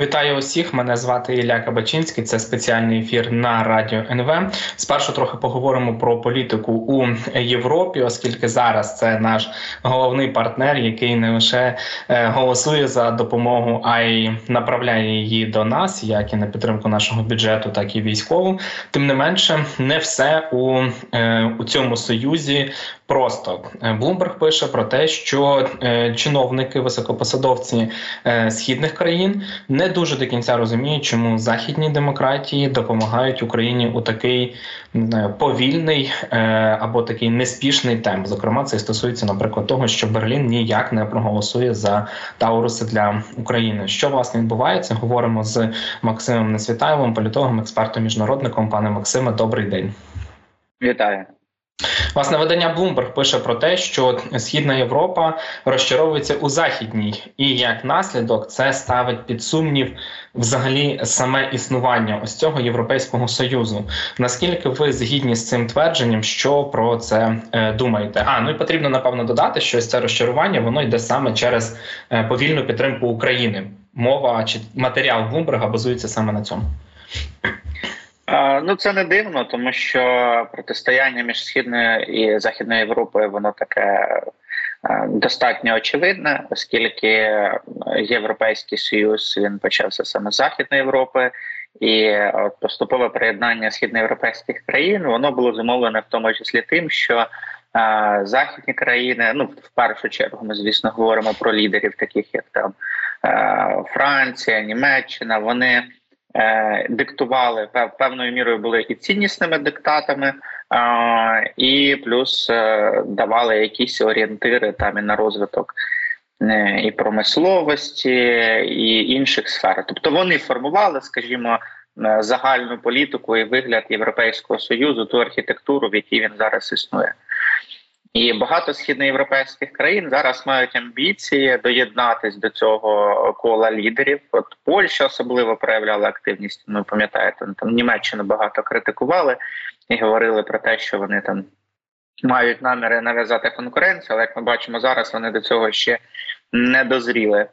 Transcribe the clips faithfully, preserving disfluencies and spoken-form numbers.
Вітаю усіх, мене звати Ілля Кабачинський, це спеціальний ефір на Радіо ен ве. Спершу трохи поговоримо про політику у Європі, оскільки зараз це наш головний партнер, який не лише голосує за допомогу, а й направляє її до нас, як і на підтримку нашого бюджету, так і військову. Тим не менше, не все у, у цьому Союзі просто. Блумберг пише про те, що чиновники, високопосадовці східних країн не Не дуже до кінця розуміють, чому західні демократії допомагають Україні у такий, не знаю, повільний е, або такий неспішний темп. Зокрема, це стосується, наприклад, того, що Берлін ніяк не проголосує за Тауруси для України. Що, власне, відбувається? Говоримо з Максимом Несвітаєвим, політологом, експертом-міжнародником. Пане Максиме, добрий день. Вітаю. Власне, видання Bloomberg пише про те, що Східна Європа розчаровується у Західній. І як наслідок це ставить під сумнів взагалі саме існування ось цього Європейського Союзу. Наскільки ви згідні з цим твердженням, що про це е, думаєте? А, ну і потрібно, напевно, додати, що ось це розчарування, воно йде саме через е, повільну підтримку України. Мова чи матеріал Bloomberg базується саме на цьому. Ну, це не дивно, тому що протистояння між Східною і Західною Європою, воно таке достатньо очевидне, оскільки Європейський Союз, він почався саме з Західної Європи, і поступове приєднання східноєвропейських країн, воно було зумовлене в тому числі тим, що західні країни, ну, в першу чергу ми, звісно, говоримо про лідерів таких, як там Франція, Німеччина, вони диктували, певною мірою були і ціннісними диктатами, і плюс давали якісь орієнтири там і на розвиток і промисловості, і інших сфер. Тобто вони формували, скажімо, загальну політику і вигляд Європейського Союзу, ту архітектуру, в якій він зараз існує. І багато східноєвропейських країн зараз мають амбіції доєднатись до цього кола лідерів. От Польща особливо проявляла активність, ну пам'ятаєте, там Німеччину багато критикували і говорили про те, що вони там мають наміри нав'язати конкуренцію, але як ми бачимо зараз, вони до цього ще не дозріли.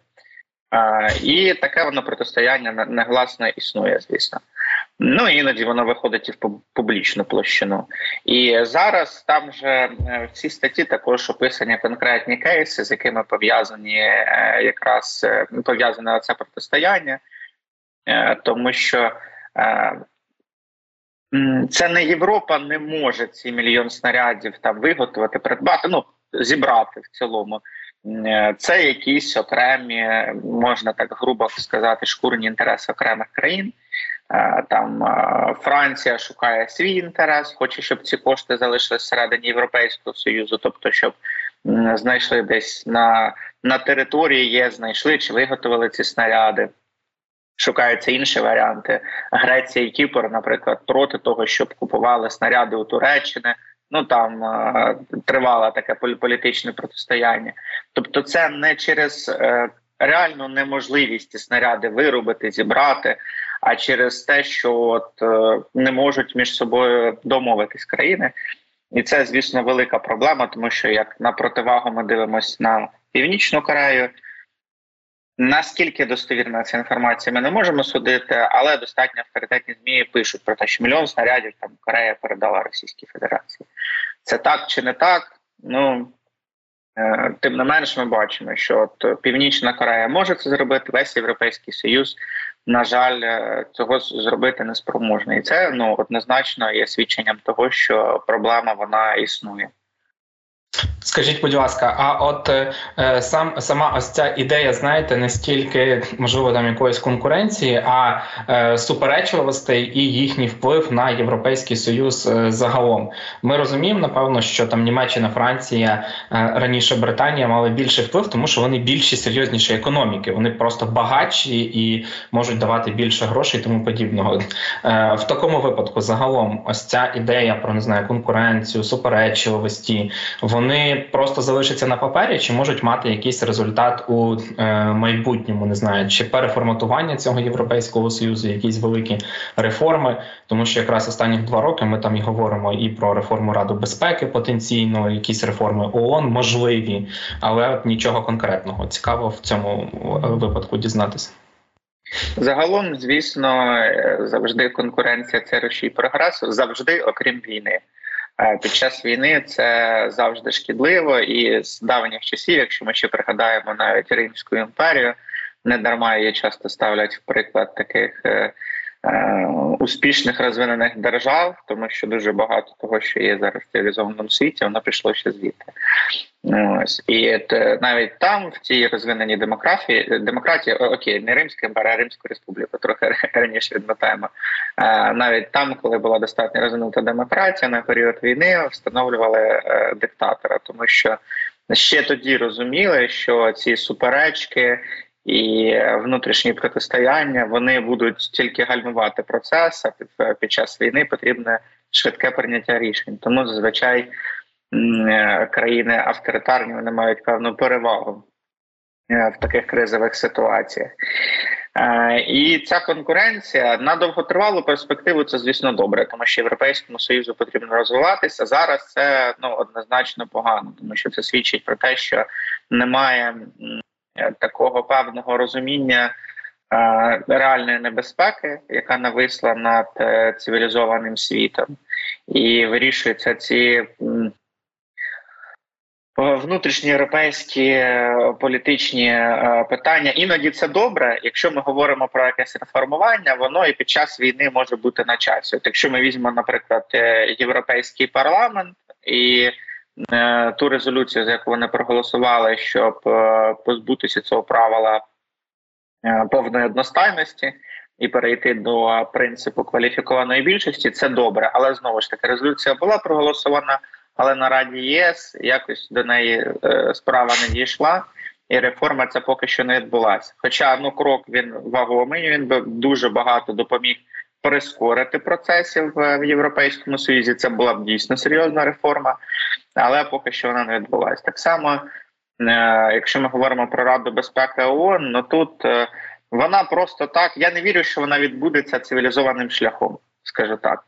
А, і таке воно протистояння негласно існує, звісно. Ну, іноді воно виходить і в публічну площину. І зараз там же в цій статті також описані конкретні кейси, з якими пов'язані якраз пов'язане це протистояння, тому що це не Європа не може ці мільйон снарядів там виготовити, придбати, ну, зібрати в цілому. Це якісь окремі, можна так грубо сказати, шкурні інтереси окремих країн. Там Франція шукає свій інтерес, хоче, щоб ці кошти залишилися всередині Європейського Союзу, тобто, щоб знайшли десь на, на території є, знайшли чи виготовили ці снаряди. Шукаються інші варіанти. Греція і Кіпр, наприклад, проти того, щоб купували снаряди у Туреччини. Ну, там тривало таке політичне протистояння. Тобто це не через реальну неможливість ці снаряди виробити, зібрати, а через те, що от не можуть між собою домовитись країни. І це, звісно, велика проблема, тому що як на противагу ми дивимося на Північну Корею. Наскільки достовірна ця інформація, ми не можемо судити, але достатньо авторитетні ЗМІ пишуть про те, що мільйон снарядів там Корея передала Російській Федерації. Це так чи не так? Ну, е, тим не менш ми бачимо, що от Північна Корея може це зробити, весь Європейський Союз, на жаль, цього зробити неспроможний. І це, ну, однозначно є свідченням того, що проблема, вона існує. Скажіть, будь ласка, а от е, сам сама ось ця ідея, знаєте, не стільки, можливо, там якоїсь конкуренції, а е, суперечливостей і їхній вплив на Європейський Союз е, загалом. Ми розуміємо, напевно, що там Німеччина, Франція, е, раніше Британія мали більший вплив, тому що вони більші, серйозніші економіки. Вони просто багатші і можуть давати більше грошей і тому подібного. Е, в такому випадку загалом ось ця ідея про, не знаю, конкуренцію, суперечливості, вони просто залишаться на папері чи можуть мати якийсь результат у е, майбутньому, не знаю, чи переформатування цього Європейського Союзу, якісь великі реформи, тому що якраз останніх два роки ми там і говоримо і про реформу Ради безпеки потенційно, якісь реформи ООН можливі, але от нічого конкретного. Цікаво в цьому випадку дізнатися. Загалом, звісно, завжди конкуренція – це рушій прогресу, завжди, окрім війни. Під час війни це завжди шкідливо, і з давніх часів, якщо ми ще пригадаємо навіть Римську імперію, не дарма її часто ставлять в приклад таких е, е, успішних розвинених держав, тому що дуже багато того, що є зараз в цивілізованому світі, воно пішло ще звідти. Ось. І т, навіть там, в цій розвиненій демократії, демократії, окей, не Римська імперія, а Римську республіку, трохи раніше відмотаємо, е, навіть там, коли була достатньо розвинута демократія, на період війни встановлювали е, диктатора, тому що ще тоді розуміли, що ці суперечки і внутрішні протистояння, вони будуть тільки гальмувати процес, а під, під час війни потрібне швидке прийняття рішень. Тому, зазвичай, країни авторитарні, вони мають певну перевагу в таких кризових ситуаціях. І ця конкуренція на довготривалу перспективу – це, звісно, добре, тому що Європейському Союзу потрібно розвиватися. Зараз це, ну, однозначно погано, тому що це свідчить про те, що немає такого певного розуміння е, реальної небезпеки, яка нависла над е, цивілізованим світом. І вирішуються ці м, внутрішні європейські е, політичні е, питання. Іноді це добре, якщо ми говоримо про якесь реформування, воно і під час війни може бути на часі. От якщо ми візьмемо, наприклад, е, Європейський парламент і ту резолюцію, за яку вони проголосували, щоб позбутися цього правила повної одностайності і перейти до принципу кваліфікованої більшості, це добре. Але, знову ж таки, резолюція була проголосована, але на Раді ЄС якось до неї справа не дійшла, і реформа ця поки що не відбулася. Хоча, ну, крок він вагомий, він би дуже багато допоміг прискорити процесів в Європейському Союзі. Це була б дійсно серйозна реформа, але поки що вона не відбулася. Так само, якщо ми говоримо про Раду безпеки ООН, ну тут вона просто так, я не вірю, що вона відбудеться цивілізованим шляхом, скажу так.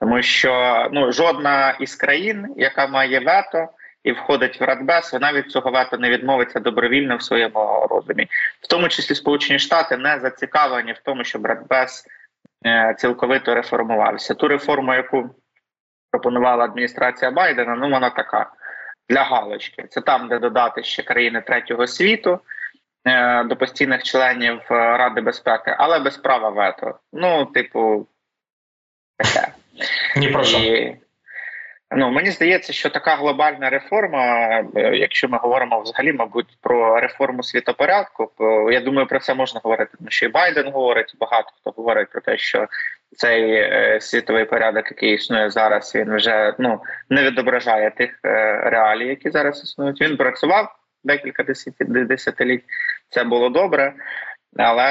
Тому що, ну, жодна із країн, яка має вето і входить в Радбез, вона від цього вето не відмовиться добровільно в своєму розумі. В тому числі Сполучені Штати не зацікавлені в тому, щоб Радбез цілковито реформувався. Ту реформу, яку пропонувала адміністрація Байдена, ну вона така, для галочки. Це там, де додати ще країни третього світу е, до постійних членів Ради безпеки, але без права вето. Ну, типу, таке. Ні про що. І, ну, мені здається, що така глобальна реформа, якщо ми говоримо взагалі, мабуть, про реформу світопорядку, я думаю, про це можна говорити, тому що і Байден говорить, багато хто говорить про те, що цей е, світовий порядок, який існує зараз, він вже, ну, не відображає тих е, реалій, які зараз існують. Він працював декілька десятиліть, це було добре. Але,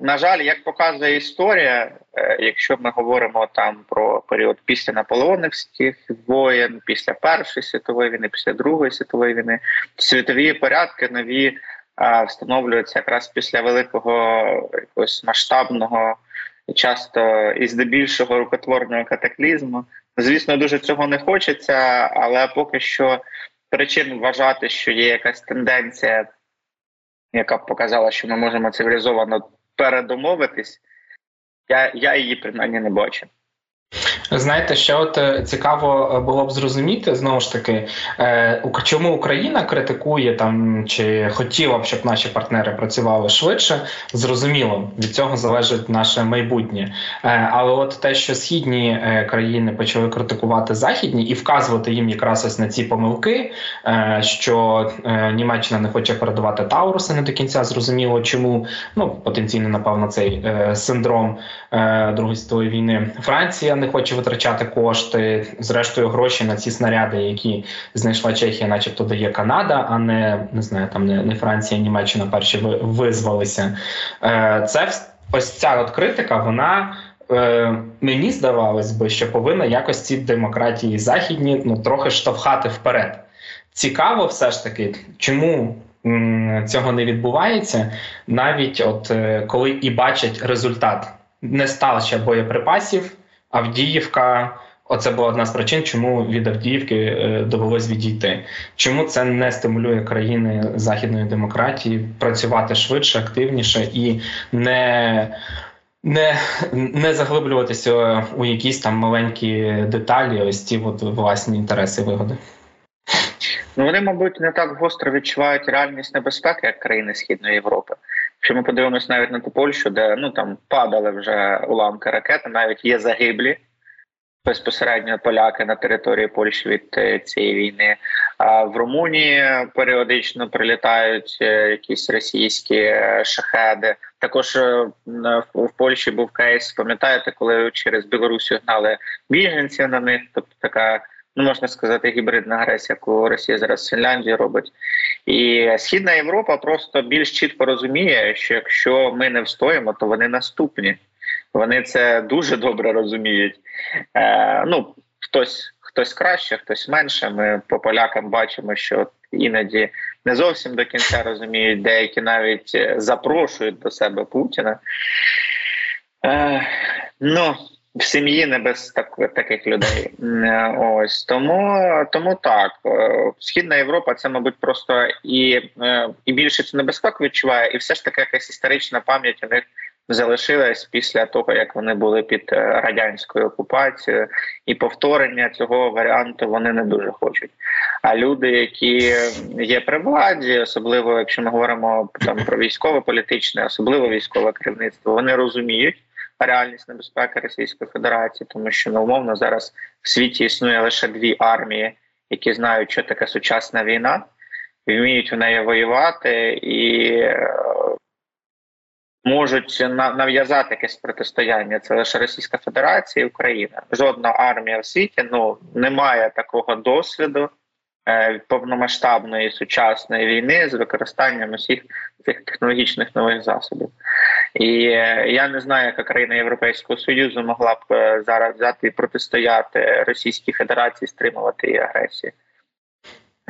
на жаль, як показує історія, е, якщо ми говоримо там про період після наполеонівських воєн, після Першої світової війни, після Другої світової війни, світові порядки нові е, встановлюються якраз після великого якогось масштабного, часто і здебільшого рукотворного катаклізму. Звісно, дуже цього не хочеться, але поки що причин вважати, що є якась тенденція, яка б показала, що ми можемо цивілізовано передумовитись, я, я її принаймні не бачу. Знаєте, ще от цікаво було б зрозуміти, знову ж таки, чому Україна критикує там, чи хотіла б, щоб наші партнери працювали швидше, зрозуміло, від цього залежить наше майбутнє. Але от те, що східні країни почали критикувати західні і вказувати їм якраз ось на ці помилки, що Німеччина не хоче передавати Тауруса, не до кінця зрозуміло, чому, ну, потенційно, напевно, цей синдром Другої світової війни. Франція не хоче витрачати кошти, зрештою гроші на ці снаряди, які знайшла Чехія, начебто дає Канада, а не, не знаю, там не, не Франція, Німеччина перші визвалися. Е, це ось ця от критика, вона е, мені здавалось би, що повинна якось ці демократії західні, ну, трохи штовхати вперед. Цікаво все ж таки, чому м- цього не відбувається, навіть от е, коли і бачать результат. Не стало ще боєприпасів, Авдіївка, Оце була одна з причин, чому від Авдіївки довелось відійти. Чому це не стимулює країни західної демократії працювати швидше, активніше і не, не, не заглиблюватися у якісь там маленькі деталі, ось ті от власні інтереси, вигоди? Ну, вони, мабуть, не так гостро відчувають реальність небезпеки, як країни Східної Європи. Якщо ми подивимось навіть на ту Польщу, де ну там падали вже уламки ракет, навіть є загиблі безпосередньо поляки на території Польщі від цієї війни. А в Румунії періодично прилітають якісь російські шахеди. Також в Польщі був кейс, пам'ятаєте, коли через Білорусь гнали біженців на них, тобто така, ну, можна сказати, гібридна агресія, яку Росія зараз з Фінляндії робить. І Східна Європа просто більш чітко розуміє, що якщо ми не встоїмо, то вони наступні. Вони це дуже добре розуміють. Е, ну, хтось, хтось краще, хтось менше. Ми по полякам бачимо, що іноді не зовсім до кінця розуміють, деякі навіть запрошують до себе Путіна. Е, ну... В сім'ї не без так, таких людей. Ось. Тому, тому так, Східна Європа це, мабуть, просто і, і більше цю небезпеку відчуває, і все ж таки якась історична пам'ять у них залишилась після того, як вони були під радянською окупацією, і повторення цього варіанту вони не дуже хочуть. А люди, які є при владі, особливо якщо ми говоримо там про військово-політичне, особливо військове керівництво, вони розуміють реальність небезпеки Російської Федерації, тому що, ну, умовно, зараз в світі існує лише дві армії, які знають, що таке сучасна війна, вміють в неї воювати і можуть нав'язати якесь протистояння. Це лише Російська Федерація і Україна. Жодна армія в світі, ну, не має такого досвіду повномасштабної сучасної війни з використанням усіх цих технологічних нових засобів. І я не знаю, яка країна Європейського Союзу могла б зараз взяти і протистояти Російській Федерації, стримувати її агресію.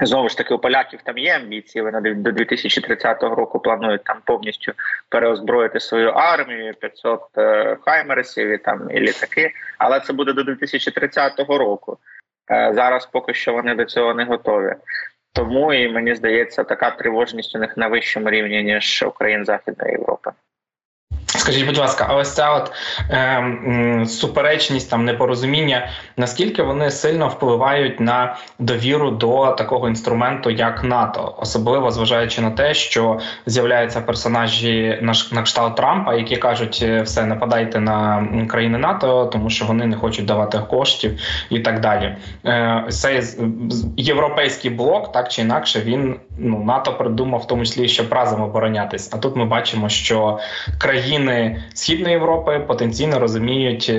Знову ж таки, у поляків там є амбіції, вони до дві тисячі тридцятого року планують там повністю переозброїти свою армію, п'ятсот хаймерсів і, там, і літаки, але це буде до дві тисячі тридцятого року. Зараз поки що вони до цього не готові. Тому, і мені здається, така тривожність у них на вищому рівні, ніж у країн Західної Європи. Скажіть, будь ласка, а ось ця от е, суперечність, там, непорозуміння, наскільки вони сильно впливають на довіру до такого інструменту, як НАТО? Особливо зважаючи на те, що з'являються персонажі на, на кшталт Трампа, які кажуть, все, нападайте на країни НАТО, тому що вони не хочуть давати коштів і так далі. Е, цей європейський блок, так чи інакше, він, ну, НАТО придумав в тому числі, щоб разом оборонятись. А тут ми бачимо, що країни Східної Європи потенційно розуміють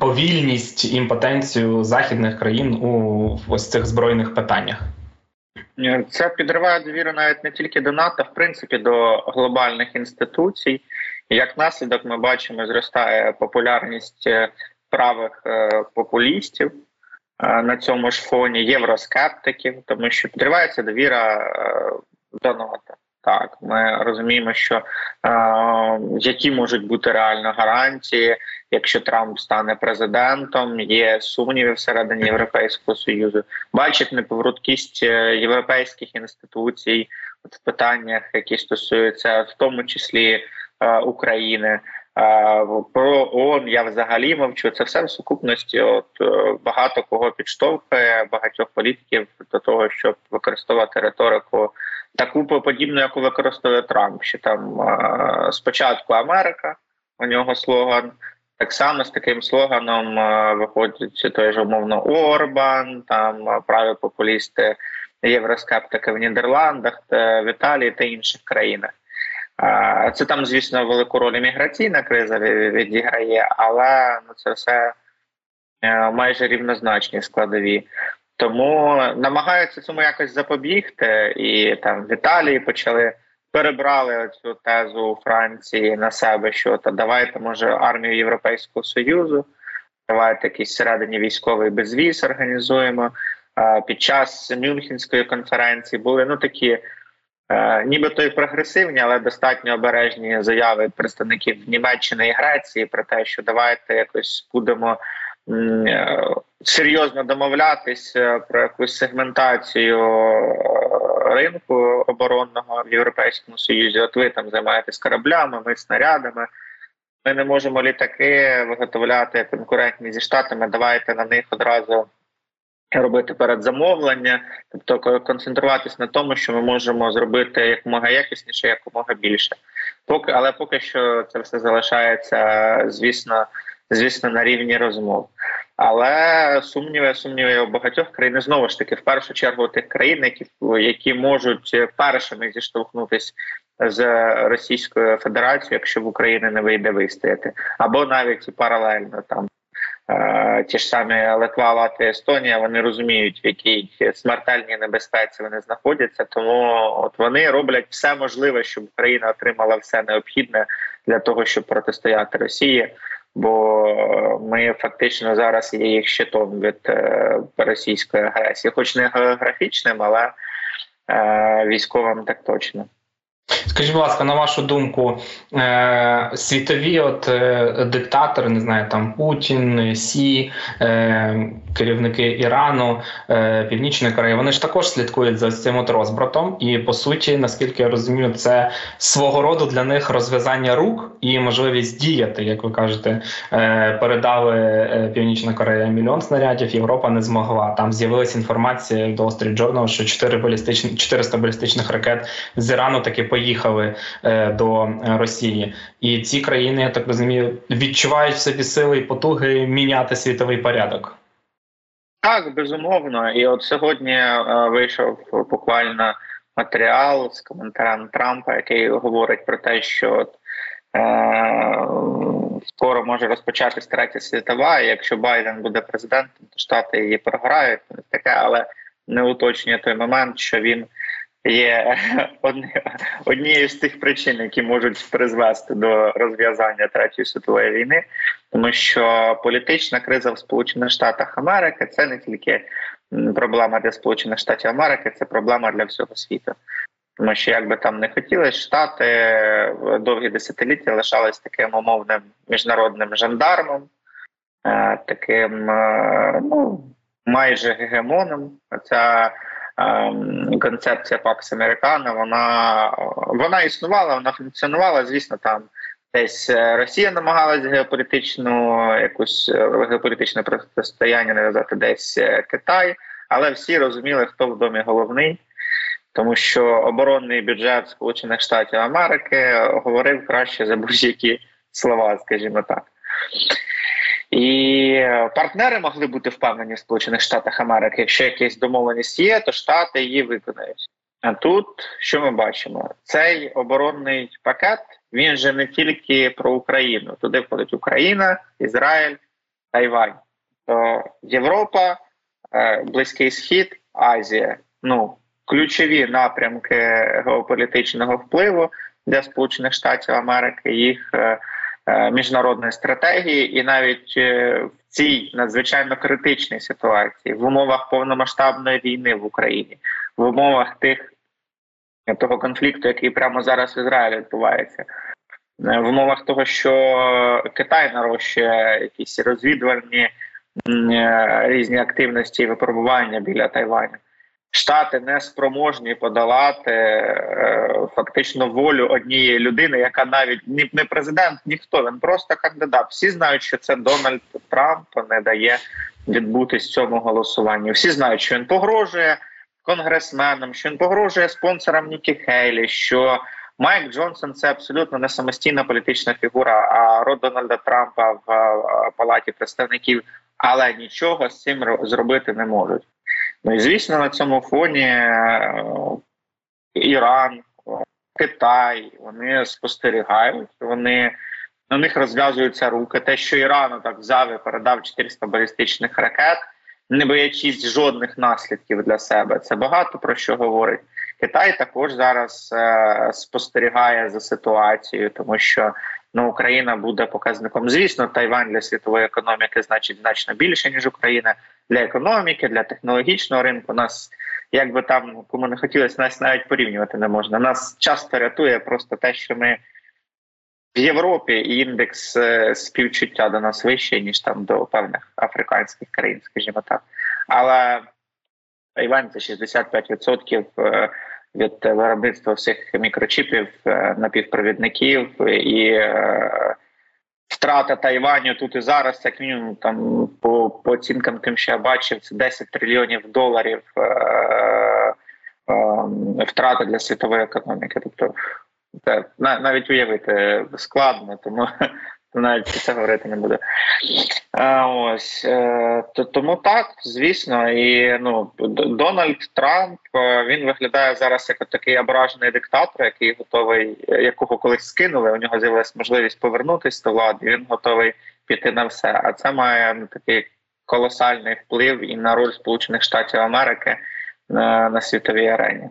повільність і імпотенцію західних країн у ось цих збройних питаннях. Це підриває довіру навіть не тільки до НАТО, а в принципі до глобальних інституцій. Як наслідок ми бачимо, зростає популярність правих популістів на цьому ж фоні, євроскептиків, тому що підривається довіра до НАТО. Так, ми розуміємо, що е, які можуть бути реально гарантії, якщо Трамп стане президентом, є сумніви всередині Європейського Союзу. Бачить неповоротливість європейських інституцій в питаннях, які стосуються в тому числі е, України. Про ООН я взагалі мовчу. Це все в сукупності. От багато кого підштовхує, багатьох політиків до того, щоб використовувати риторику таку подібну, яку використовує Трамп. Що там спочатку Америка, у нього слоган. Так само з таким слоганом виходять той же умовно Орбан, там праві популісти, євроскептики в Нідерландах, в Італії та інших країнах. Це там, звісно, велику роль міграційна криза відіграє, але ну, це все майже рівнозначні складові. Тому намагаються цьому якось запобігти, і там в Італії почали, перебрали цю тезу у Франції на себе, що та давайте, може, армію Європейського Союзу, давайте якийсь всередині військовий безвіз організуємо. Під час Нюнхенської конференції були, ну, такі нібито і прогресивні, але достатньо обережні заяви від представників Німеччини і Греції про те, що давайте якось будемо серйозно домовлятись про якусь сегментацію ринку оборонного в Європейському Союзі. От ви там займаєтесь кораблями, ми снарядами. Ми не можемо літаки виготовляти конкурентні зі Штатами, давайте на них одразу робити передзамовлення, тобто концентруватись на тому, що ми можемо зробити якомога якісніше, якомога більше. Поки, але поки що це все залишається, звісно, звісно, на рівні розмов. Але сумніви, сумніви у багатьох країн, знову ж таки, в першу чергу тих країн, які, які можуть першими зіштовхнутися з Російською Федерацією, якщо в Україні не вийде вистояти. Або навіть паралельно там ті ж самі Литва, Латвія, Естонія, вони розуміють, в якій смертельній небезпеці вони знаходяться, тому от вони роблять все можливе, щоб Україна отримала все необхідне для того, щоб протистояти Росії, бо ми фактично зараз є їх щитом від російської агресії, хоч не географічним, але військовим так точно. Скажіть, будь ласка, на вашу думку, світові от диктатори, не знаю, там Путін, Сі, керівники Ірану, Північної Кореї, вони ж також слідкують за цим от розбратом і, по суті, наскільки я розумію, це свого роду для них розв'язання рук і можливість діяти, як ви кажете, передали Північна Корея мільйон снарядів, Європа не змогла. Там з'явилася інформація в Daily Journal, що чотириста балістичних ракет з Ірану таки поїхали е, до Росії. І ці країни, я так розумію, відчувають в собі сили і потуги міняти світовий порядок. Так, безумовно. І от сьогодні е, вийшов буквально матеріал з коментарем Трампа, який говорить про те, що е, скоро може розпочатись Третя світова, і якщо Байден буде президентом, то Штати її програють. Таке, але не уточнює той момент, що він є однією з тих причин, які можуть призвести до розв'язання Третьої світової війни, тому що політична криза в Сполучених Штатах Америки – це не тільки проблема для Сполучених Штатів Америки, це проблема для всього світу. Тому що, як би там не хотілося, Штати довгі десятиліття лишались таким умовним міжнародним жандармом, таким, ну, майже гегемоном. Ця концепція Пакс Американа, вона, вона існувала, вона функціонувала, звісно, там десь Росія намагалась геополітичну, якусь геополітичне протистояння нав'язати, десь Китай, але всі розуміли, хто в домі головний, тому що оборонний бюджет Сполучених Штатів Америки говорив краще за будь-які слова, скажімо так. І партнери могли бути впевнені в Сполучених Штатах Америки. Якщо якась домовленість є, то Штати її виконають. А тут, що ми бачимо? Цей оборонний пакет, він же не тільки про Україну. Туди входить Україна, Ізраїль, Тайвань. То Європа, Близький Схід, Азія. Ну, ключові напрямки геополітичного впливу для Сполучених Штатів Америки, їх міжнародної стратегії, і навіть в цій надзвичайно критичній ситуації, в умовах повномасштабної війни в Україні, в умовах тих, того конфлікту, який прямо зараз в Ізраїлі відбувається, в умовах того, що Китай нарощує якісь розвідувальні різні активності і випробування біля Тайваню. Штати не спроможні подолати е, фактично волю однієї людини, яка навіть ні, не президент, ніхто, він просто кандидат. Всі знають, що це Дональд Трамп не дає відбутись цьому голосуванню. Всі знають, що він погрожує конгресменам, що він погрожує спонсорам Нікі Хейлі, що Майк Джонсон – це абсолютно не самостійна політична фігура, а род Дональда Трампа в Палаті представників, але нічого з цим зробити не можуть. Ну і, звісно, на цьому фоні Іран, Китай, вони спостерігають, вони, на них розв'язуються руки. Те, що Іран так взяв і передав чотириста балістичних ракет, не боячись жодних наслідків для себе. Це багато про що говорить. Китай також зараз е- спостерігає за ситуацією, тому що, ну, Україна буде показником. Звісно, Тайвань для світової економіки значить значно більше, ніж Україна. Для економіки, для технологічного ринку. У нас як би там, кому не хотілося, нас навіть порівнювати не можна. Нас часто рятує просто те, що ми в Європі, і індекс співчуття до нас вищий, ніж там до певних африканських країн, скажімо так. Але Тайвань – це шістдесят п'ять відсотків від виробництва всіх мікрочіпів, напівпровідників, і втрата Тайваню тут і зараз, як мінімум, там, по, по оцінкам, тим, що я бачив, це десять трильйонів доларів е, е, втрата для світової економіки. Тобто, це, навіть уявити складно, тому навіть про це говорити не буде. Е, ось, е, то, тому так, звісно, і ну, Дональд Трамп, він виглядає зараз як такий ображений диктатор, який готовий, якого колись скинули, у нього з'явилась можливість повернутися до влади, він готовий піти на все. А це має ну, такий колосальний вплив і на роль Сполучених Штатів Америки на, на світовій арені.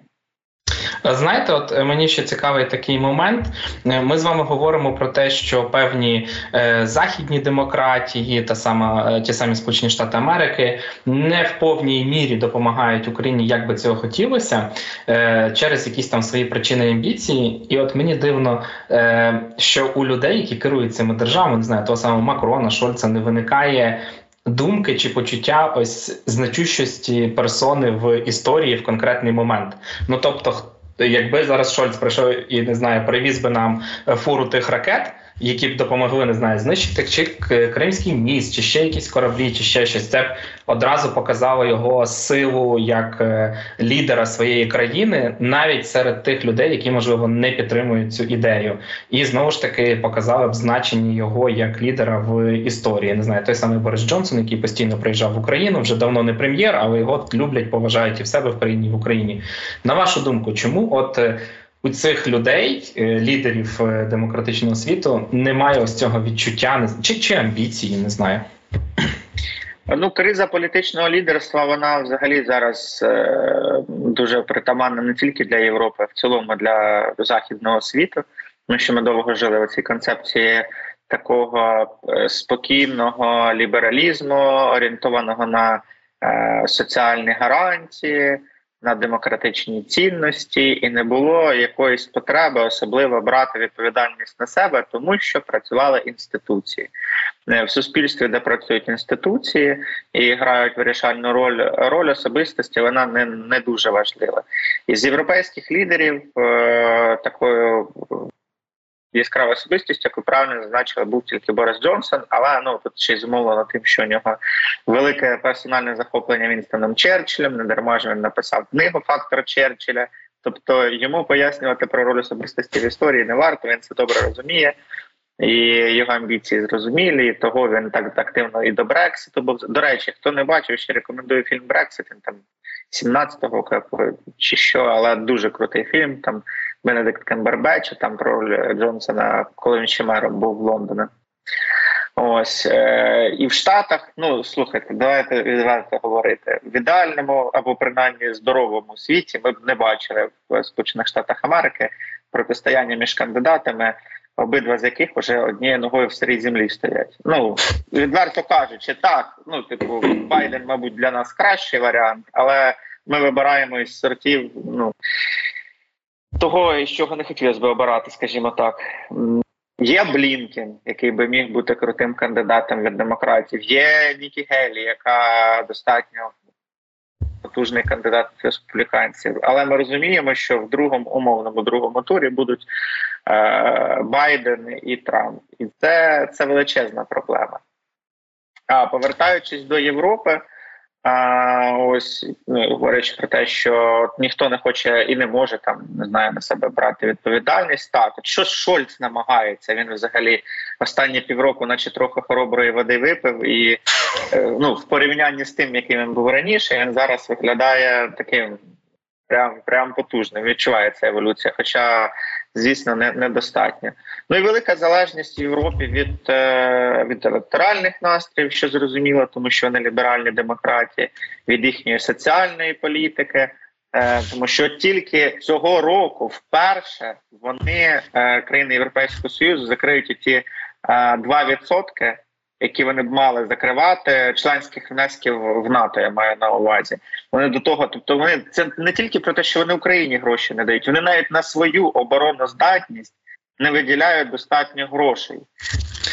Знаєте, от мені ще цікавий такий момент. Ми з вами говоримо про те, що певні е, західні демократії, та сама, ті самі Сполучені Штати Америки, не в повній мірі допомагають Україні, як би цього хотілося, е, через якісь там свої причини і амбіції. І от мені дивно, е, що у людей, які керують цими державами, не знаю, того самого Макрона, Шольца, не виникає думки чи почуття ось значущості персони в історії в конкретний момент. Ну, тобто, якби зараз Шольц прийшов і, не знаю, привіз би нам фуру тих ракет, які б допомогли, не знаю, знищити чи Кримський міст, чи ще якісь кораблі, чи ще щось. Це б одразу показало його силу як лідера своєї країни, навіть серед тих людей, які, можливо, не підтримують цю ідею. І, знову ж таки, показало б значення його як лідера в історії. Не знаю, той самий Борис Джонсон, який постійно приїжджав в Україну, вже давно не прем'єр, але його люблять, поважають і в себе в країні, і в Україні. На вашу думку, чому от у цих людей, лідерів демократичного світу, немає ось цього відчуття чи, чи амбіції, не знаю? Ну, криза політичного лідерства, вона взагалі зараз е- дуже притаманна не тільки для Європи, а в цілому для західного світу. Тому що ми довго жили в цій концепції такого спокійного лібералізму, орієнтованого на е- соціальні гарантії, на демократичні цінності, і не було якоїсь потреби особливо брати відповідальність на себе, тому що працювали інституції. В суспільстві, де працюють інституції і грають вирішальну роль, роль особистості, вона не, не дуже важлива. Із європейських лідерів е, такою яскравою особистістю, яку правильно зазначили, був тільки Борис Джонсон, але ну, тут ще й зумовлено тим, що у нього велике персональне захоплення Вінстоном Черчиллем, не дарма ж він написав книгу «Фактор Черчилля», тобто йому пояснювати про роль особистості в історії не варто, він це добре розуміє, і його амбіції зрозумілі, і того він так активно і до Брекситу був. До речі, хто не бачив, ще рекомендую фільм «Брексит», він там сімнадцятого чи що, але дуже крутий фільм, там Бенедикт Кембербетч, там про роль Джонсона, коли він ще мером був в Лондоні. Ось. І в Штатах, ну, слухайте, давайте відверто говорити, в ідеальному або принаймні здоровому світі ми б не бачили в Сполучених Штатах Америки протистояння між кандидатами, обидва з яких вже однією ногою в сирій землі стоять. Ну, відверто кажучи, так, ну, типу, Байден, мабуть, для нас кращий варіант, але ми вибираємо із сортів, ну, того, із чого не хотілося б обирати, скажімо так. Є Блінкен, який би міг бути крутим кандидатом від демократів. Є Нікі Хейлі, яка достатньо потужний кандидат республіканців. Але ми розуміємо, що в другому, умовному другому турі будуть е- Байден і Трамп. І це, це величезна проблема. А повертаючись до Європи, А, ось, ну, говорячи про те, що ніхто не хоче і не може там, не знаю, на себе брати відповідальність. Так, от що Шольц намагається, він взагалі останні півроку наче трохи хороброї води випив, і ну, в порівнянні з тим, яким він був раніше, він зараз виглядає таким прям, прям потужним, відчувається еволюція, хоча, звісно, не, недостатньо. Ну і велика залежність в Європі від, від електоральних настроїв, що зрозуміло, тому що вони ліберальні демократії, від їхньої соціальної політики, тому що тільки цього року вперше вони, країни Європейського Союзу, закриють ті два відсотки які вони б мали закривати, членських внесків в НАТО, я маю на увазі. Вони до того, тобто вони, це не тільки про те, що вони Україні гроші не дають, вони навіть на свою обороноздатність не виділяють достатньо грошей.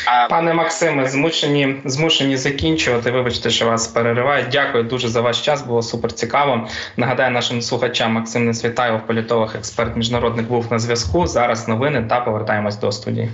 А... Пане Максиме, змушені, змушені закінчувати. Вибачте, що вас перериваю. Дякую дуже за ваш час, було суперцікаво. Нагадаю нашим слухачам, Максим Несвітаєв, політолог, експерт, міжнародник, був на зв'язку. Зараз новини та повертаємось до студії.